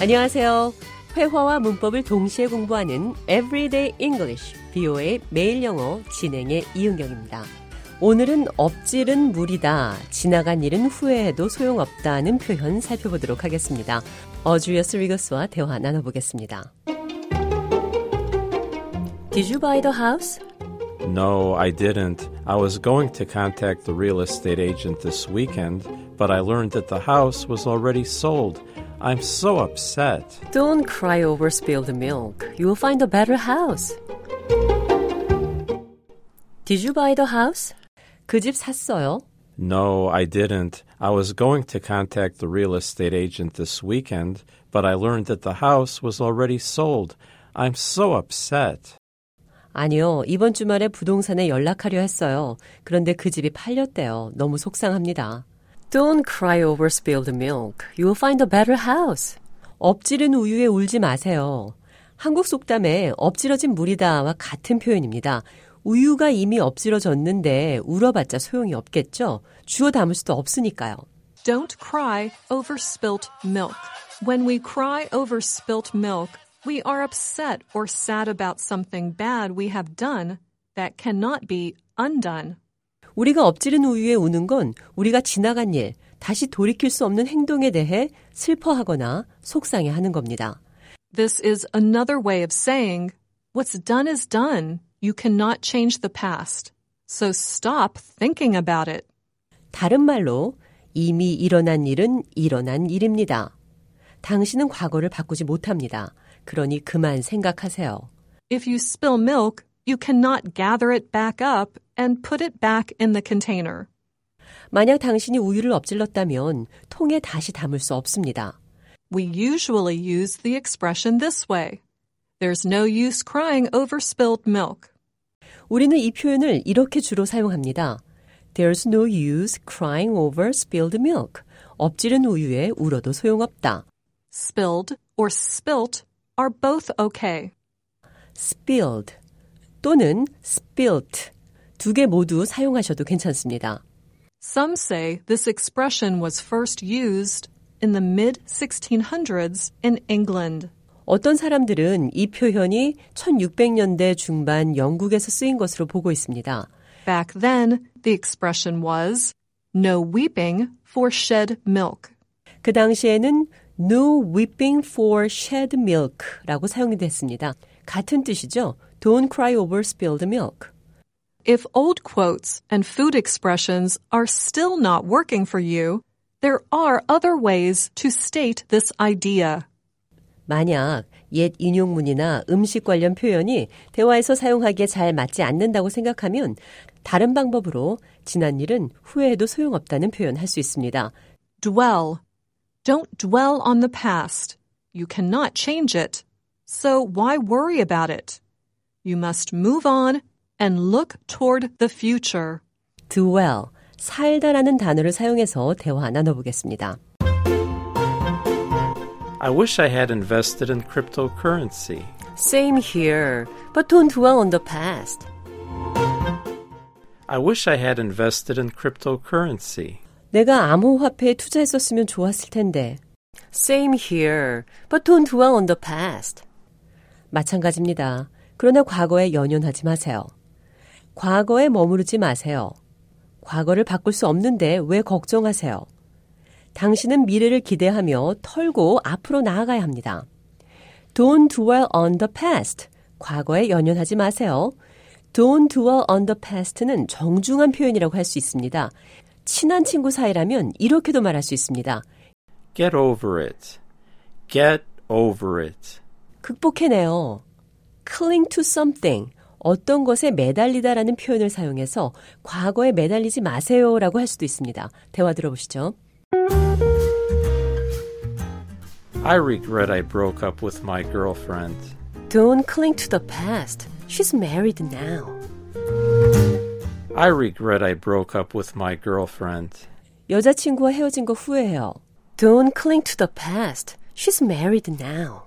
안녕하세요. 회화와 문법을 동시에 공부하는 Everyday English, BOA 매일 영어 진행의 이은경입니다. 오늘은 엎질은 물이다, 지나간 일은 후회해도 소용없다는 표현 살펴보도록 하겠습니다. 어주리어스 리거스와 대화 나눠보겠습니다. Did you buy the house? No, I didn't. I was going to contact the real estate agent this weekend, but I learned that the house was already sold. I'm so upset. Don't cry over spilled milk. You'll find a better house. Did you buy the house? 그 집 샀어요? No, I didn't. I was going to contact the real estate agent this weekend, but I learned that the house was already sold. I'm so upset. 아니요, 이번 주말에 부동산에 연락하려 했어요. 그런데 그 집이 팔렸대요. 너무 속상합니다. Don't cry over spilled milk. You'll find a better house. 엎질은 우유에 울지 마세요. 한국 속담에 엎질러진 물이다와 같은 표현입니다. 우유가 이미 엎질러졌는데 울어봤자 소용이 없겠죠? 주워 담을 수도 없으니까요. Don't cry over spilled milk. When we cry over spilled milk, we are upset or sad about something bad we have done that cannot be undone. 우리가 엎질은 우유에 우는 건 우리가 지나간 일, 다시 돌이킬 수 없는 행동에 대해 슬퍼하거나 속상해하는 겁니다. This is another way of saying, what's done is done. You cannot change the past. So stop thinking about it. 다른 말로, 이미 일어난 일은 일어난 일입니다. 당신은 과거를 바꾸지 못합니다. 그러니 그만 생각하세요. If you spill milk, you cannot gather it back up and put it back in the container. 만약 당신이 우유를 엎질렀다면 통에 다시 담을 수 없습니다. We usually use the expression this way. There's no use crying over spilled milk. 우리는 이 표현을 이렇게 주로 사용합니다. There's no use crying over spilled milk. 엎질은 우유에 울어도 소용없다. Spilled or spilt are both okay. Spilled 또는 spilt 두 개 모두 사용하셔도 괜찮습니다. Some say this expression was first used in the mid-1600s in England. 어떤 사람들은 이 표현이 1600년대 중반 영국에서 쓰인 것으로 보고 있습니다. Back then, the expression was no weeping for shed milk. 그 당시에는 no weeping for shed milk라고 사용이 됐습니다. 같은 뜻이죠. Don't cry over spilled milk. If old quotes and food expressions are still not working for you, there are other ways to state this idea. 만약 옛 인용문이나 음식 관련 표현이 대화에서 사용하기에 잘 맞지 않는다고 생각하면 다른 방법으로 지난 일은 후회해도 소용없다는 표현을 할 수 있습니다. Dwell. Don't dwell on the past. You cannot change it. So why worry about it? You must move on and look toward the future. Dwell. 살다라는 단어를 사용해서 대화 나눠보겠습니다. I wish I had invested in cryptocurrency. Same here, but don't dwell on the past. I wish I had invested in cryptocurrency. 내가 암호화폐에 투자했었으면 좋았을 텐데. Same here, but don't dwell on the past. 마찬가지입니다. 그러나 과거에 연연하지 마세요. 과거에 머무르지 마세요. 과거를 바꿀 수 없는데 왜 걱정하세요? 당신은 미래를 기대하며 털고 앞으로 나아가야 합니다. Don't dwell on the past. 과거에 연연하지 마세요. Don't dwell on the past는 정중한 표현이라고 할 수 있습니다. 친한 친구 사이라면 이렇게도 말할 수 있습니다. Get over it. Get over it. 극복해내요. Cling to something. 어떤 것에 매달리다라는 표현을 사용해서 과거에 매달리지 마세요라고 할 수도 있습니다. 대화 들어보시죠. I regret I broke up with my girlfriend. Don't cling to the past. She's married now. I regret I broke up with my girlfriend. 여자친구와 헤어진 거 후회해요. Don't cling to the past. She's married now.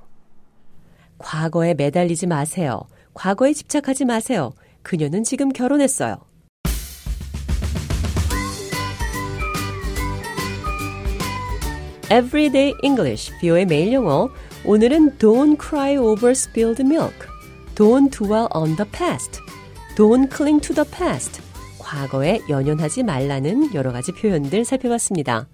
과거에 매달리지 마세요. 과거에 집착하지 마세요. 그녀는 지금 결혼했어요. Everyday English, BOA 매일 영어. 오늘은 Don't cry over spilled milk. Don't dwell on the past. Don't cling to the past. 과거에 연연하지 말라는 여러 가지 표현들 살펴봤습니다.